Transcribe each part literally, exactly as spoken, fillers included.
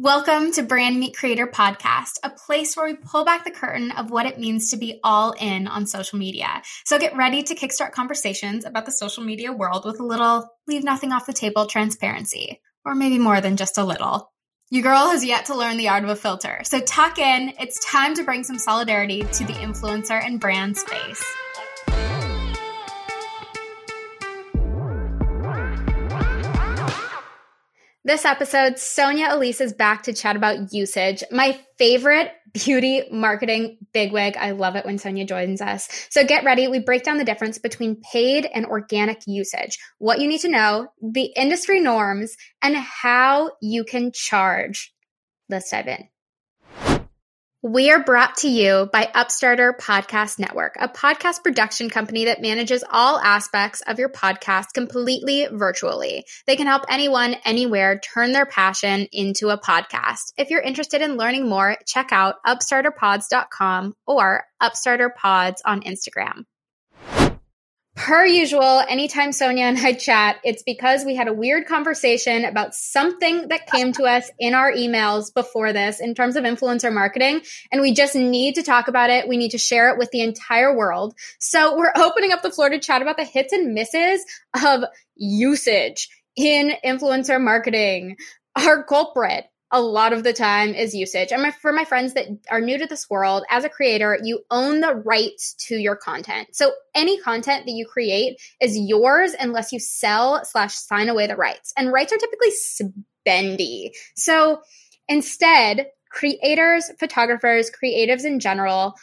Welcome to Brand Meet Creator Podcast, a place where we pull back the curtain of what it means to be all in on social media. So get ready to kickstart conversations about the social media world with a little leave nothing off the table transparency, or maybe more than just a little. Your girl has yet to learn the art of a filter. So tuck in, it's time to bring some solidarity to the influencer and brand space. This episode, Sonia Elyss is back to chat about usage, my favorite beauty marketing bigwig. I love it when Sonia joins us. So get ready. We break down the difference between paid and organic usage, what you need to know, the industry norms, and how you can charge. Let's dive in. We are brought to you by Upstarter Podcast Network, a podcast production company that manages all aspects of your podcast completely virtually. They can help anyone, anywhere turn their passion into a podcast. If you're interested in learning more, check out upstarter pods dot com or upstarterpods on Instagram. Per usual, anytime Sonia and I chat, it's because we had a weird conversation about something that came to us in our emails before this in terms of influencer marketing, and we just need to talk about it. We need to share it with the entire world. So we're opening up the floor to chat about the hits and misses of usage in influencer marketing. Our culprit a lot of the time is usage. And my, for my friends that are new to this world, as a creator, you own the rights to your content. So any content that you create is yours unless you sell slash sign away the rights. And rights are typically spendy. So instead, creators, photographers, creatives in general,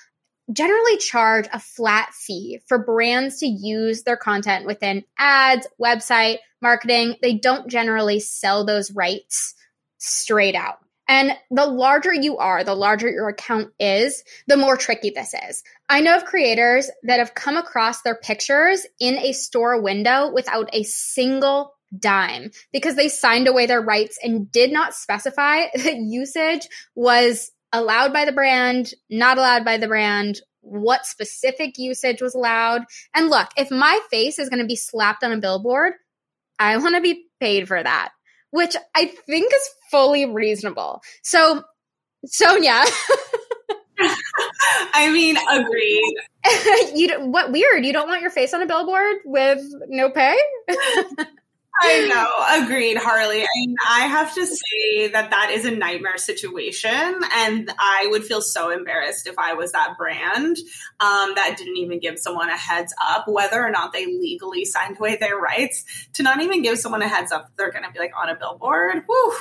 generally charge a flat fee for brands to use their content within ads, website, marketing. They don't generally sell those rights straight out. And the larger you are, the larger your account is, the more tricky this is. I know of creators that have come across their pictures in a store window without a single dime because they signed away their rights and did not specify that usage was allowed by the brand, not allowed by the brand, what specific usage was allowed. And look, if my face is going to be slapped on a billboard, I want to be paid for that, which I think is fully reasonable. So, Sonia. I mean, agreed. you What weird. You don't want your face on a billboard with no pay? I know. Agreed, Harley. I mean, I have to say that that is a nightmare situation. And I would feel so embarrassed if I was that brand um, that didn't even give someone a heads up, whether or not they legally signed away their rights, to not even give someone a heads up that they're going to be like on a billboard. Whew,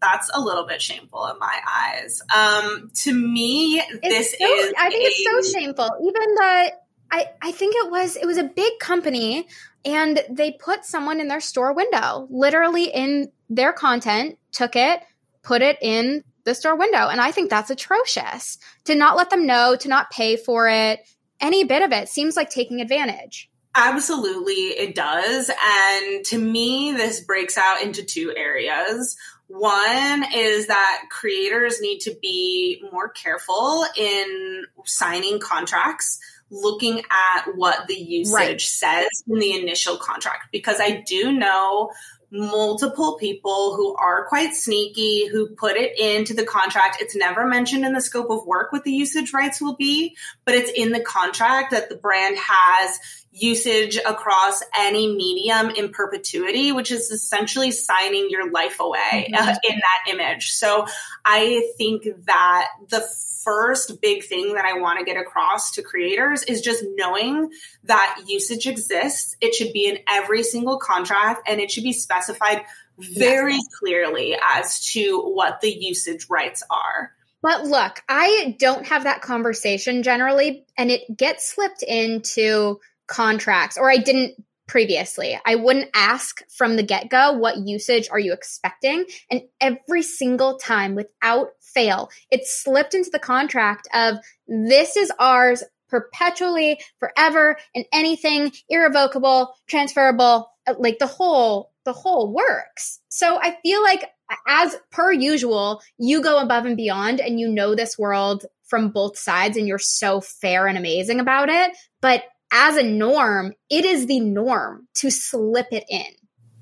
that's a little bit shameful in my eyes. Um, to me, it's this so, is... I think a, it's so shameful. Even the... I, I think it was it was a big company, and they put someone in their store window, literally in their content, took it, put it in the store window. And I think that's atrocious. To not let them know, to not pay for it, any bit of it seems like taking advantage. Absolutely, it does. And to me, this breaks out into two areas. One is that creators need to be more careful in signing contracts, looking at what the usage right. says in the initial contract, because I do know multiple people who are quite sneaky, who put it into the contract. It's never mentioned in the scope of work what the usage rights will be, but it's in the contract that the brand has usage across any medium in perpetuity, which is essentially signing your life away mm-hmm. uh, in that image. So I think that the first big thing that I want to get across to creators is just knowing that usage exists. It should be in every single contract, and it should be specified very yes. clearly as to what the usage rights are. But look, I don't have that conversation generally, and it gets slipped into contracts, or I didn't previously. I wouldn't ask from the get-go, what usage are you expecting? And every single time, without fail, it's slipped into the contract of this is ours perpetually, forever, and anything irrevocable, transferable, like the whole, the whole works. So I feel like, as per usual, you go above and beyond, and you know this world from both sides, and you're so fair and amazing about it. But as a norm, it is the norm to slip it in.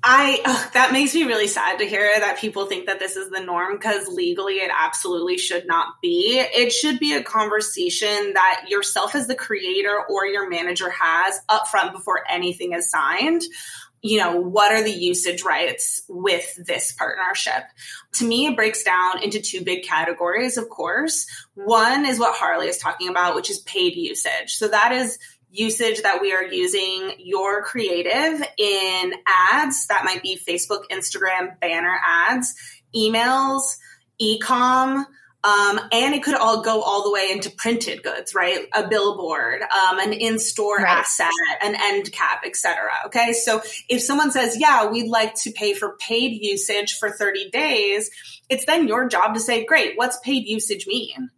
I ugh, that makes me really sad to hear that people think that this is the norm, because legally it absolutely should not be. It should be a conversation that yourself as the creator or your manager has up front before anything is signed. You know, what are the usage rights with this partnership? To me, it breaks down into two big categories, of course. One is what Harley is talking about, which is paid usage. So that is usage that we are using your creative in ads. That might be Facebook, Instagram, banner ads, emails, e-com, um, and it could all go all the way into printed goods, right? A billboard, um, an in-store right. asset, an end cap, et cetera. Okay. So if someone says, yeah, we'd like to pay for paid usage for thirty days, it's then your job to say, great, what's paid usage mean?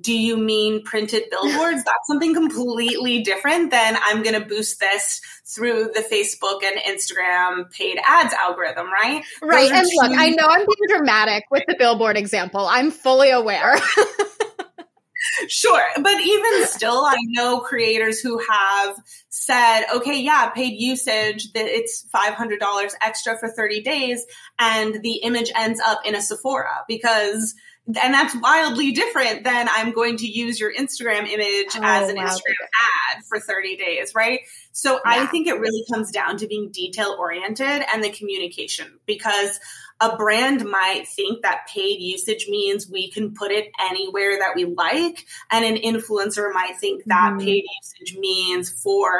Do you mean printed billboards? That's something completely different than I'm going to boost this through the Facebook and Instagram paid ads algorithm, right? Right. And look, I know I'm being dramatic with the billboard example. I'm fully aware. Sure. But even still, I know creators who have said, okay, yeah, paid usage, that it's five hundred dollars extra for thirty days. And the image ends up in a Sephora because... And that's wildly different than I'm going to use your Instagram image oh, as an wow. Instagram ad for thirty days, right? So yeah. I think it really comes down to being detail-oriented and the communication, because a brand might think that paid usage means we can put it anywhere that we like, and an influencer might think that mm. paid usage means for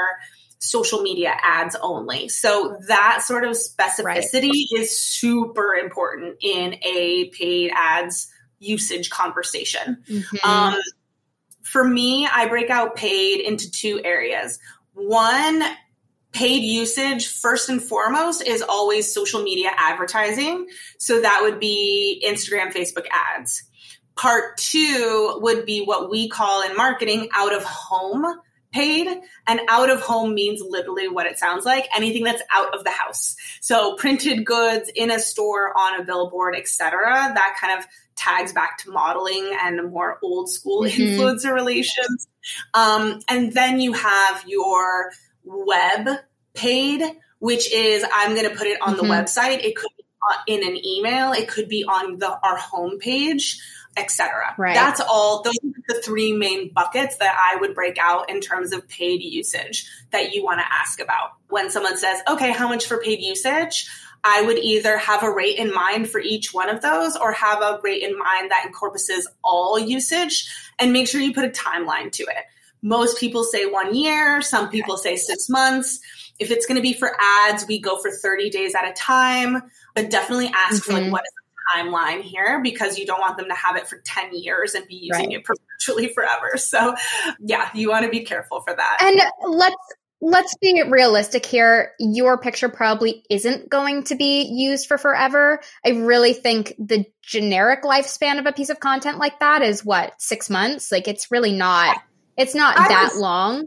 social media ads only. So that sort of specificity right. is super important in a paid ads usage conversation. Mm-hmm. Um, for me, I break out paid into two areas. One, paid usage, first and foremost, is always social media advertising. So that would be Instagram, Facebook ads. Part two would be what we call in marketing out of home paid. And out of home means literally what it sounds like, anything that's out of the house. So printed goods, in a store, on a billboard, et cetera. That kind of tags back to modeling and more old school mm-hmm. influencer relations. Um, and then you have your web paid, which is I'm going to put it on mm-hmm. the website. It could be in an email. It could be on the our homepage, et cetera. Right. That's all. Those are the three main buckets that I would break out in terms of paid usage that you want to ask about. When someone says, okay, how much for paid usage? I would either have a rate in mind for each one of those or have a rate in mind that encompasses all usage, and make sure you put a timeline to it. Most people say one year. Some people say six months. If it's going to be for ads, we go for thirty days at a time, but definitely ask mm-hmm. for like, what is timeline here, because you don't want them to have it for ten years and be using right. it perpetually forever. So yeah, you want to be careful for that. And let's let's be realistic here. Your picture probably isn't going to be used for forever. I really think the generic lifespan of a piece of content like that is what, six months? Like it's really not, it's not I that was- long.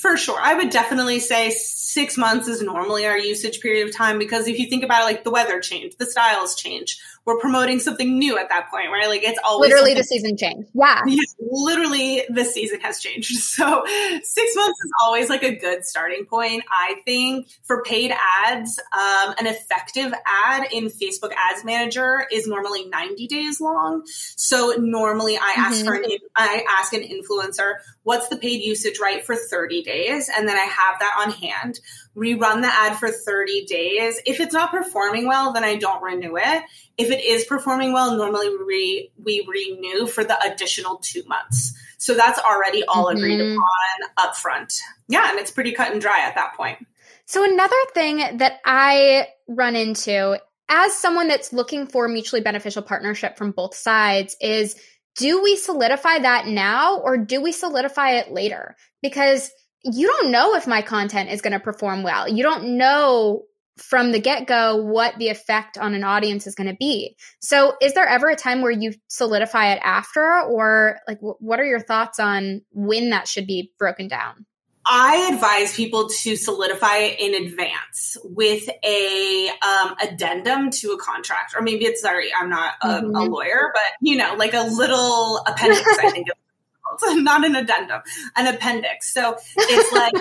For sure. I would definitely say six months is normally our usage period of time, because if you think about it, like the weather change, the styles change, we're promoting something new at that point, right? Like it's always literally the season change. Yeah. yeah. Literally the season has changed. So six months is always like a good starting point. I think for paid ads, um, an effective ad in Facebook Ads Manager is normally ninety days long. So normally I ask mm-hmm. for an, I ask an influencer, what's the paid usage right for thirty days? And then I have that on hand. Rerun the ad for thirty days. If it's not performing well, then I don't renew it. If it is performing well, normally we, we renew for the additional two months. So that's already all mm-hmm. agreed upon upfront. Yeah, and it's pretty cut and dry at that point. So another thing that I run into as someone that's looking for mutually beneficial partnership from both sides is, do we solidify that now or do we solidify it later? Because you don't know if my content is going to perform well. You don't know from the get-go what the effect on an audience is going to be. So is there ever a time where you solidify it after, or like w- what are your thoughts on when that should be broken down? I advise people to solidify it in advance with a um, addendum to a contract, or maybe it's sorry, I'm not a, mm-hmm. a lawyer, but you know, like a little appendix, I think it's not an addendum, an appendix. So it's like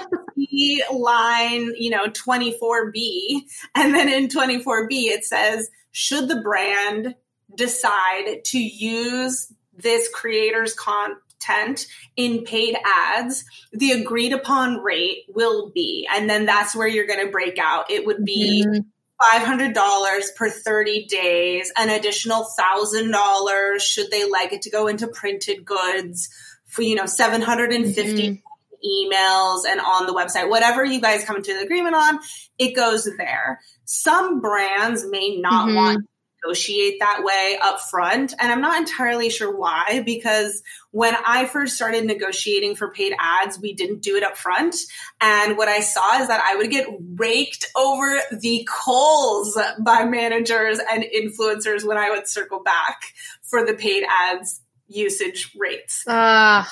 be line, you know, twenty-four B. And then in twenty-four B, it says, should the brand decide to use this creator's content in paid ads, the agreed upon rate will be. And then that's where you're going to break out. It would be mm-hmm. five hundred dollars per thirty days, an additional one thousand dollars should they like it to go into printed goods, for, you know, seven hundred fifty mm-hmm. emails and on the website. Whatever you guys come to an agreement on, it goes there. Some brands may not mm-hmm. want to negotiate that way up front, and I'm not entirely sure why, because when I first started negotiating for paid ads, we didn't do it up front. And what I saw is that I would get raked over the coals by managers and influencers when I would circle back for the paid ads usage rates. Uh,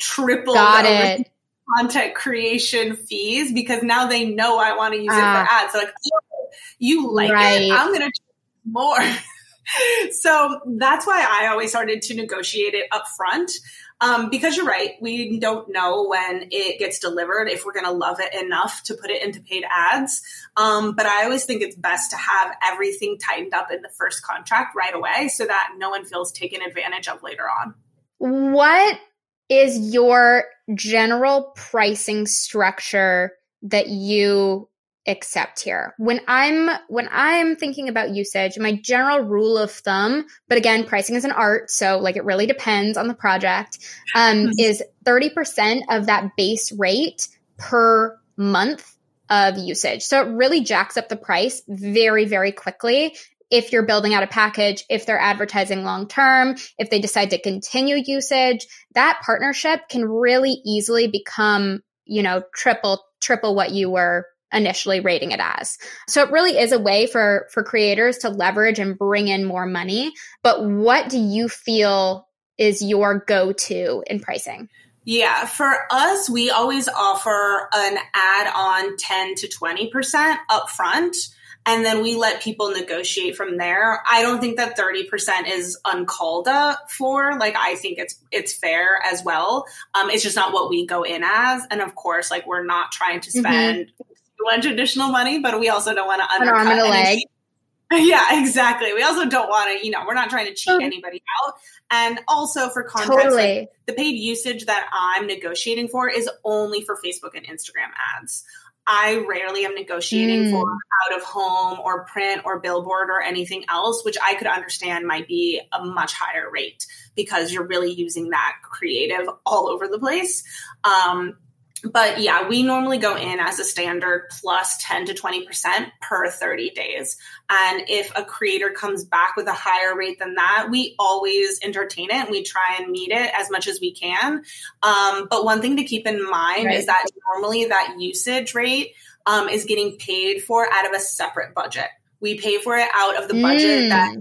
Triple got it. Content creation fees, because now they know I want to use uh, it for ads. So like, oh, you like right. it, I'm going to do more. So that's why I always started to negotiate it up front, um, because you're right. We don't know when it gets delivered, if we're going to love it enough to put it into paid ads. Um, but I always think it's best to have everything tightened up in the first contract right away so that no one feels taken advantage of later on. What is your general pricing structure that you accept here? When I'm when I'm thinking about usage, my general rule of thumb, but again, pricing is an art, so like it really depends on the project, um, is thirty percent of that base rate per month of usage. So it really jacks up the price very, very quickly. If you're building out a package, if they're advertising long-term, if they decide to continue usage, that partnership can really easily become, you know, triple, triple what you were initially rating it as. So it really is a way for, for creators to leverage and bring in more money. But what do you feel is your go-to in pricing? Yeah, for us, we always offer an add-on ten to twenty percent upfront, and then we let people negotiate from there. I don't think that thirty percent is uncalled for. Like, I think it's it's fair as well. Um, it's just not what we go in as. And of course, like, we're not trying to spend mm-hmm. additional money, but we also don't want to undercut an arm and a leg. Yeah, exactly. We also don't want to, you know, we're not trying to cheat okay. anybody out. And also for context, totally. like, the paid usage that I'm negotiating for is only for Facebook and Instagram ads. I rarely am negotiating mm. for out of home or print or billboard or anything else, which I could understand might be a much higher rate because you're really using that creative all over the place. Um, But yeah, we normally go in as a standard plus ten to twenty percent per thirty days. And if a creator comes back with a higher rate than that, we always entertain it and we try and meet it as much as we can. Um, but one thing to keep in mind right. is that normally that usage rate um, is getting paid for out of a separate budget. We pay for it out of the mm. budget that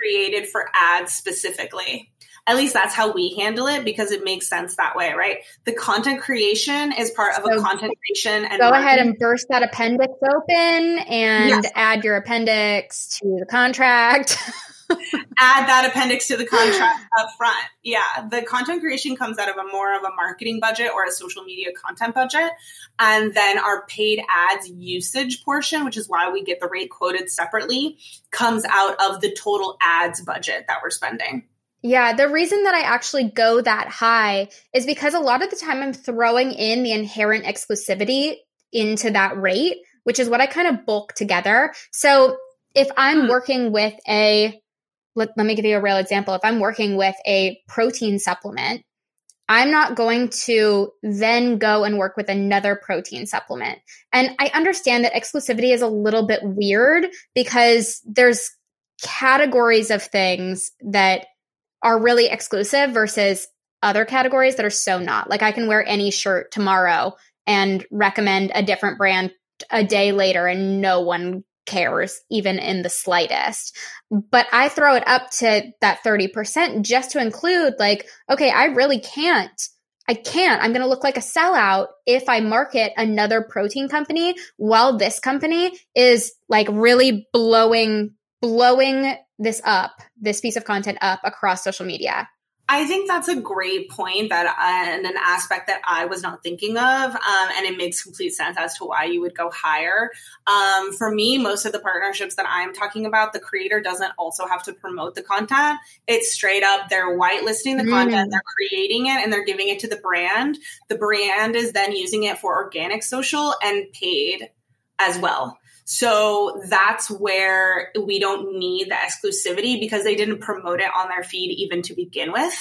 created for ads specifically. At least that's how we handle it because it makes sense that way, right? The content creation is part of so a content creation. And go marketing. Ahead and burst that appendix open and yes. add your appendix to the contract. Add that appendix to the contract up front. Yeah, the content creation comes out of a more of a marketing budget or a social media content budget. And then our paid ads usage portion, which is why we get the rate quoted separately, comes out of the total ads budget that we're spending. Yeah, the reason that I actually go that high is because a lot of the time I'm throwing in the inherent exclusivity into that rate, which is what I kind of bulk together. So if I'm working with a, let, let me give you a real example. If I'm working with a protein supplement, I'm not going to then go and work with another protein supplement. And I understand that exclusivity is a little bit weird because there's categories of things that are really exclusive versus other categories that are so not. Like, I can wear any shirt tomorrow and recommend a different brand a day later and no one cares even in the slightest. But I throw it up to that thirty percent just to include like, okay, I really can't. I can't. I'm going to look like a sellout if I market another protein company while this company is like really blowing blowing this up, this piece of content up across social media. I think that's a great point that I, and an aspect that I was not thinking of. Um, and it makes complete sense as to why you would go higher. Um, for me, most of the partnerships that I'm talking about, the creator doesn't also have to promote the content. It's straight up, they're whitelisting the mm. content, they're creating it, and they're giving it to the brand. The brand is then using it for organic social and paid as well. So that's where we don't need the exclusivity because they didn't promote it on their feed even to begin with.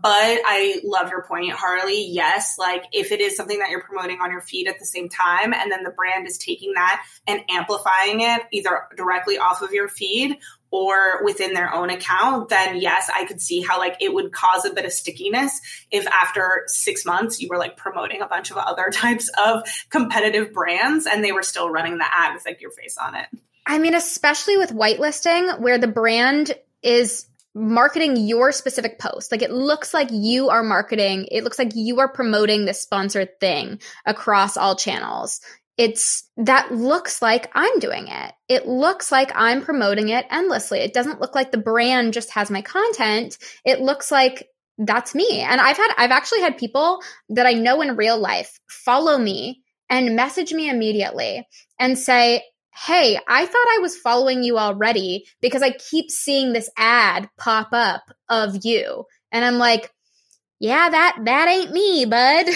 But I love your point, Harley. Yes, like if it is something that you're promoting on your feed at the same time, and then the brand is taking that and amplifying it either directly off of your feed or within their own account, then yes, I could see how like it would cause a bit of stickiness if after six months you were like promoting a bunch of other types of competitive brands and they were still running the ad with like your face on it. I mean, especially with whitelisting where the brand is marketing your specific post. Like it looks like you are marketing, it looks like you are promoting this sponsored thing across all channels. It's that looks like I'm doing it. It looks like I'm promoting it endlessly. It doesn't look like the brand just has my content. It looks like that's me. And I've had, I've actually had people that I know in real life follow me and message me immediately and say, hey, I thought I was following you already because I keep seeing this ad pop up of you. And I'm like, yeah, that, that ain't me, bud.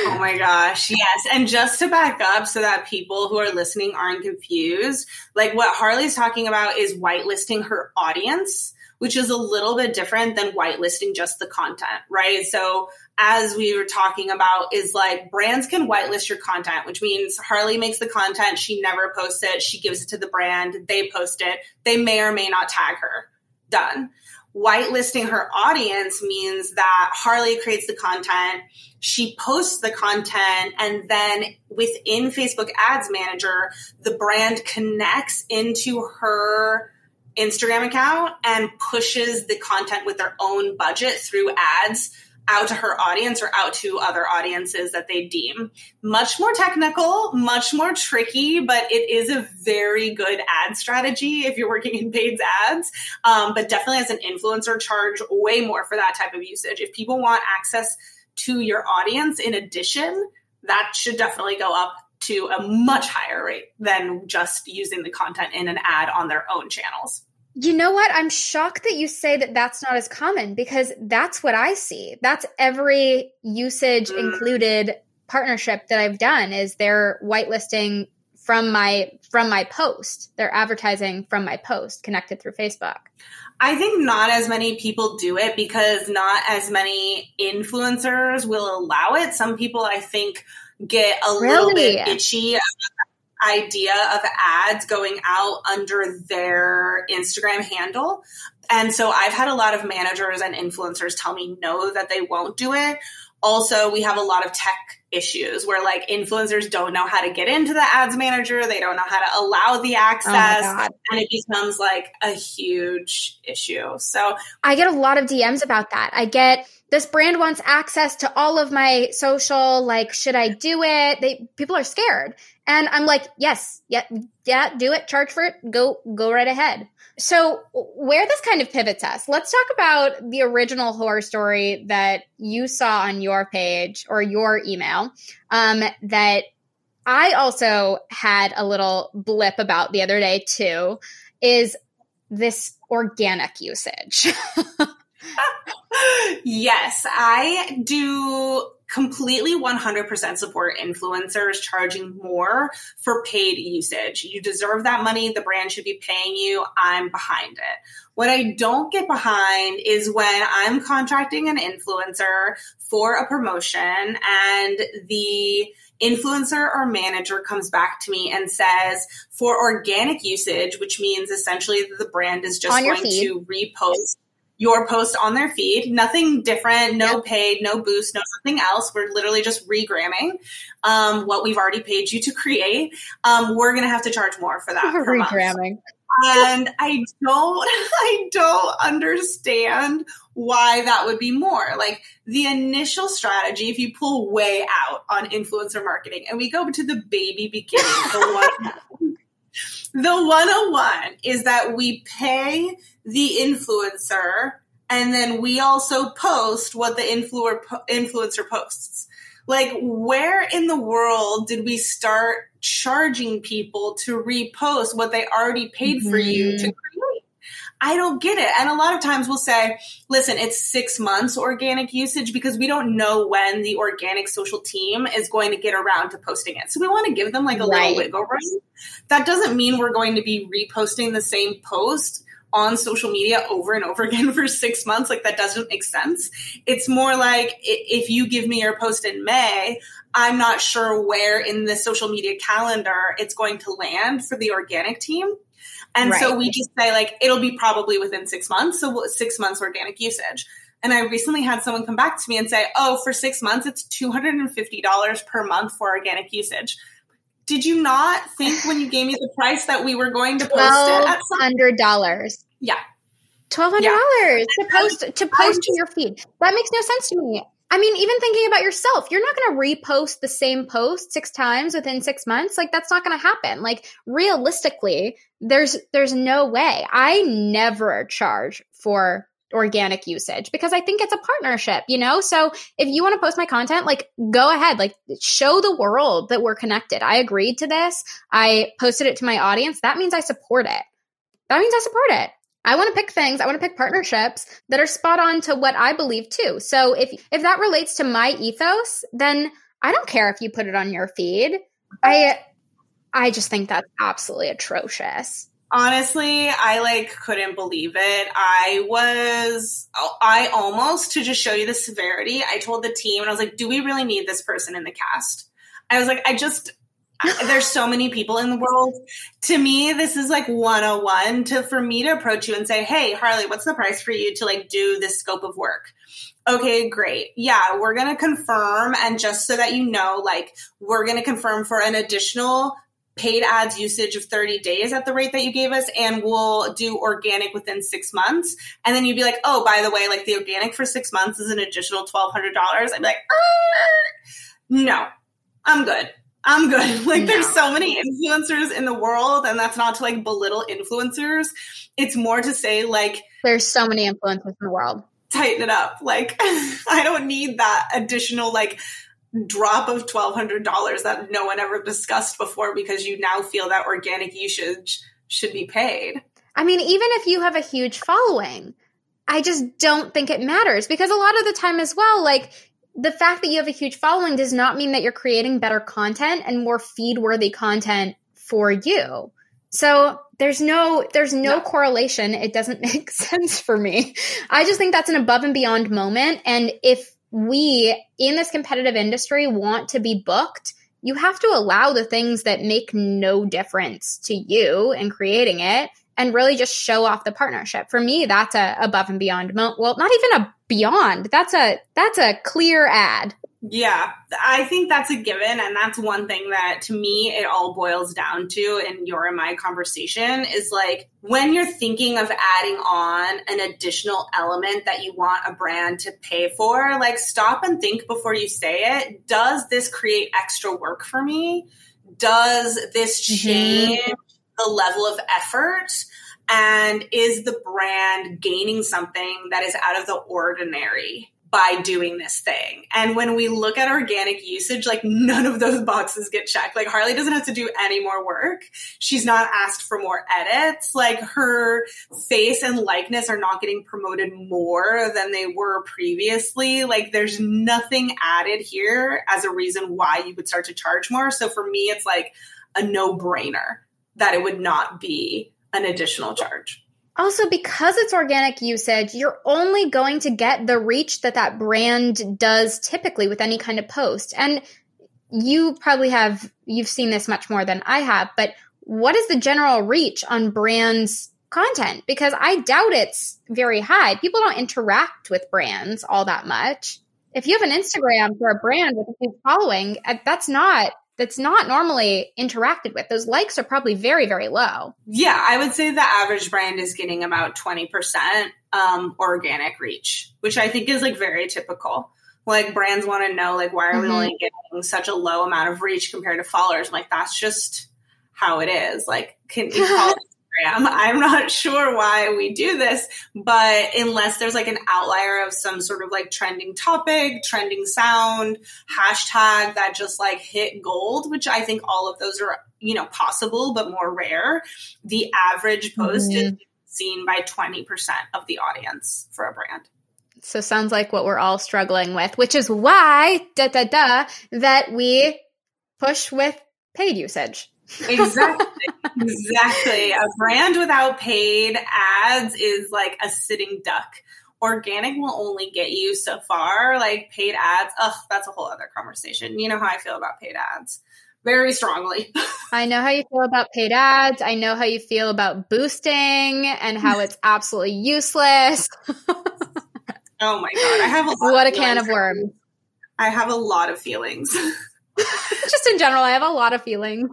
Oh my gosh. Yes. And just to back up so that people who are listening aren't confused, like what Harley's talking about is whitelisting her audience, which is a little bit different than whitelisting just the content, right? So as we were talking about is like brands can whitelist your content, which means Harley makes the content. She never posts it. She gives it to the brand. They post it. They may or may not tag her. Done. Whitelisting her audience means that Harley creates the content, she posts the content, and then within Facebook Ads Manager, the brand connects into her Instagram account and pushes the content with their own budget through ads out to her audience or out to other audiences that they deem. Much more technical, much more tricky, but it is a very good ad strategy if you're working in paid ads, um, but definitely as an influencer, charge way more for that type of usage. If people want access to your audience in addition, that should definitely go up to a much higher rate than just using the content in an ad on their own channels. You know what? I'm shocked that you say that that's not as common because that's what I see. That's every usage included partnership that I've done is they're whitelisting from my from my post. They're advertising from my post connected through Facebook. I think not as many people do it because not as many influencers will allow it. Some people, I think, get a really? little bit itchy about idea of ads going out under their Instagram handle. And so I've had a lot of managers and influencers tell me no, that they won't do it. Also, we have a lot of tech issues where like influencers don't know how to get into the ads manager. They don't know how to allow the access oh and it becomes like a huge issue. So I get a lot of D Ms about that. I get this brand wants access to all of my social, like, should I do it? They, people are scared. And I'm like, yes, yeah, yeah, do it, charge for it, go, go right ahead. So where this kind of pivots us, let's talk about the original horror story that you saw on your page or your email um, that I also had a little blip about the other day too, is this organic usage. Yes, I do completely one hundred percent support influencers charging more for paid usage. You deserve that money. The brand should be paying you. I'm behind it. What I don't get behind is when I'm contracting an influencer for a promotion and the influencer or manager comes back to me and says, for organic usage, which means essentially that the brand is just going feed. to repost your post on their feed, nothing different, no yep. paid, no boost, no something else. We're literally just regramming um, what we've already paid you to create. Um, we're going to have to charge more for that. Per regramming. Month. And I don't, I don't understand why that would be more. Like the initial strategy, if you pull way out on influencer marketing and we go to the baby beginning, the one, the one oh one is that we pay the influencer And then we also post what the influencer posts. Like, where in the world did we start charging people to repost what they already paid for mm-hmm. you to create? I don't get it. And a lot of times we'll say, listen, it's six months organic usage because we don't know when the organic social team is going to get around to posting it. So we want to give them like a right. little wiggle room. That doesn't mean we're going to be reposting the same post on social media over and over again for six months. Like, that doesn't make sense. It's more like, if you give me your post in May, I'm not sure where in the social media calendar it's going to land for the organic team. And right. so we just say like, it'll be probably within six months. So six months organic usage. And I recently had someone come back to me and say, oh, for six months, it's two hundred fifty dollars per month for organic usage. Did you not think when you gave me the price that we were going to post it at some one thousand dollars? Yeah. twelve hundred dollars yeah. to post to post to your feed. That makes no sense to me. I mean, even thinking about yourself, you're not going to repost the same post six times within six months. Like, that's not going to happen. Like, realistically, there's there's no way. I never charge for organic usage because I think it's a partnership, you know? So if you want to post my content, like, go ahead, like, show the world that we're connected. I agreed to this. I posted it to my audience. That means I support it. That means I support it. I want to pick things. I want to pick partnerships that are spot on to what I believe too. So if, if that relates to my ethos, then I don't care if you put it on your feed. I, I just think that's absolutely atrocious. Honestly, I like couldn't believe it. I was, I almost, to just show you the severity, I told the team and I was like, do we really need this person in the cast? I was like, I just, I, there's so many people in the world. To me, this is like one oh one to, for me to approach you and say, hey, Harley, what's the price for you to like do this scope of work? Okay, great. Yeah, we're going to confirm. And just so that you know, like, we're going to confirm for an additional paid ads usage of thirty days at the rate that you gave us, and we'll do organic within six months. And then you'd be like, oh, by the way, like the organic for six months is an additional twelve hundred dollars. I'd be like, Arr! no, I'm good. I'm good. Like, no. There's so many influencers in the world, and that's not to like belittle influencers. It's more to say like, there's so many influencers in the world. Tighten it up. Like, I don't need that additional, like, drop of twelve hundred dollars that no one ever discussed before because you now feel that organic usage should be paid. I mean, even if you have a huge following, I just don't think it matters, because a lot of the time as well, like, the fact that you have a huge following does not mean that you're creating better content and more feed-worthy content for you. So there's no, there's no, no correlation. It doesn't make sense for me. I just think that's an above and beyond moment. And if we in this competitive industry want to be booked, you have to allow the things that make no difference to you in creating it and really just show off the partnership. For me, that's a above and beyond mo- well, not even a beyond. That's a that's a clear ad. Yeah, I think that's a given. And that's one thing that to me, it all boils down to in your and my conversation is like, when you're thinking of adding on an additional element that you want a brand to pay for, like, stop and think before you say it. Does this create extra work for me? Does this change mm-hmm. the level of effort? And is the brand gaining something that is out of the ordinary by doing this thing? And when we look at organic usage, like, none of those boxes get checked. Like, Harley doesn't have to do any more work. She's not asked for more edits. Like, her face and likeness are not getting promoted more than they were previously. Like, there's nothing added here as a reason why you would start to charge more. So for me, it's like a no-brainer that it would not be an additional charge. Also, because it's organic usage, you're only going to get the reach that that brand does typically with any kind of post. And you probably have, you've seen this much more than I have, but what is the general reach on brands' content? Because I doubt it's very high. People don't interact with brands all that much. If you have an Instagram for a brand with a huge following, that's not... that's not normally interacted with. Those likes are probably very, very low. Yeah, I would say the average brand is getting about twenty percent um, organic reach, which I think is like very typical. Like, brands want to know, like, why are mm-hmm. we only getting such a low amount of reach compared to followers? I'm like, that's just how it is. Like, can you call I'm not sure why we do this, but unless there's like an outlier of some sort of like trending topic, trending sound, hashtag that just like hit gold, which I think all of those are, you know, possible, but more rare. The average post mm-hmm. is seen by twenty percent of the audience for a brand. So sounds like what we're all struggling with, which is why da da da that we push with paid usage. Exactly. Exactly. A brand without paid ads is like a sitting duck. Organic will only get you so far. Like paid ads, ugh, that's a whole other conversation. You know how I feel about paid ads. Very strongly. I know how you feel about paid ads. I know how you feel about boosting and how it's absolutely useless. Oh my God. I have a lot What a of can of worms. I have a lot of feelings. Just in general, I have a lot of feelings.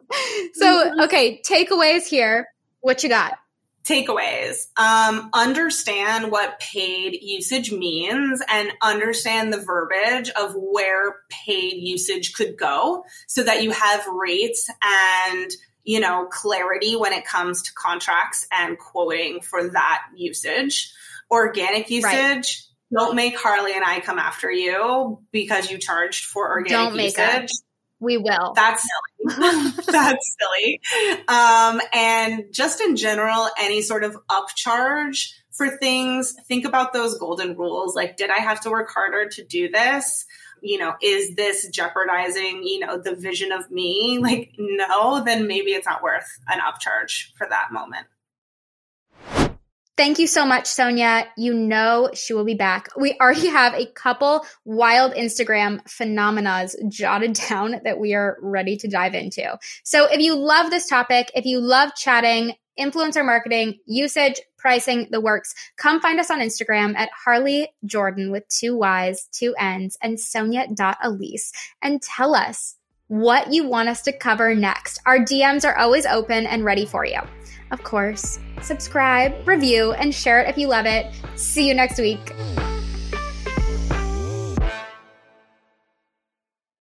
So, okay, takeaways here. What you got? Takeaways. Um, understand what paid usage means and understand the verbiage of where paid usage could go so that you have rates and, you know, clarity when it comes to contracts and quoting for that usage. Organic usage. Right. Don't make Harley and I come after you because you charged for organic Don't make usage. Us. We will. That's silly. That's silly. Um, and just in general, any sort of upcharge for things, think about those golden rules. Like, did I have to work harder to do this? You know, is this jeopardizing, you know, the vision of me? Like, no, then maybe it's not worth an upcharge for that moment. Thank you so much, Sonia. You know she will be back. We already have a couple wild Instagram phenomenas jotted down that we are ready to dive into. So if you love this topic, if you love chatting, influencer marketing, usage, pricing, the works, come find us on Instagram at Harley Jordan with two Y's, two N's, and Sonia dot Elyss and tell us what you want us to cover next. Our D Ms are always open and ready for you. Of course, subscribe, review, and share it if you love it. See you next week.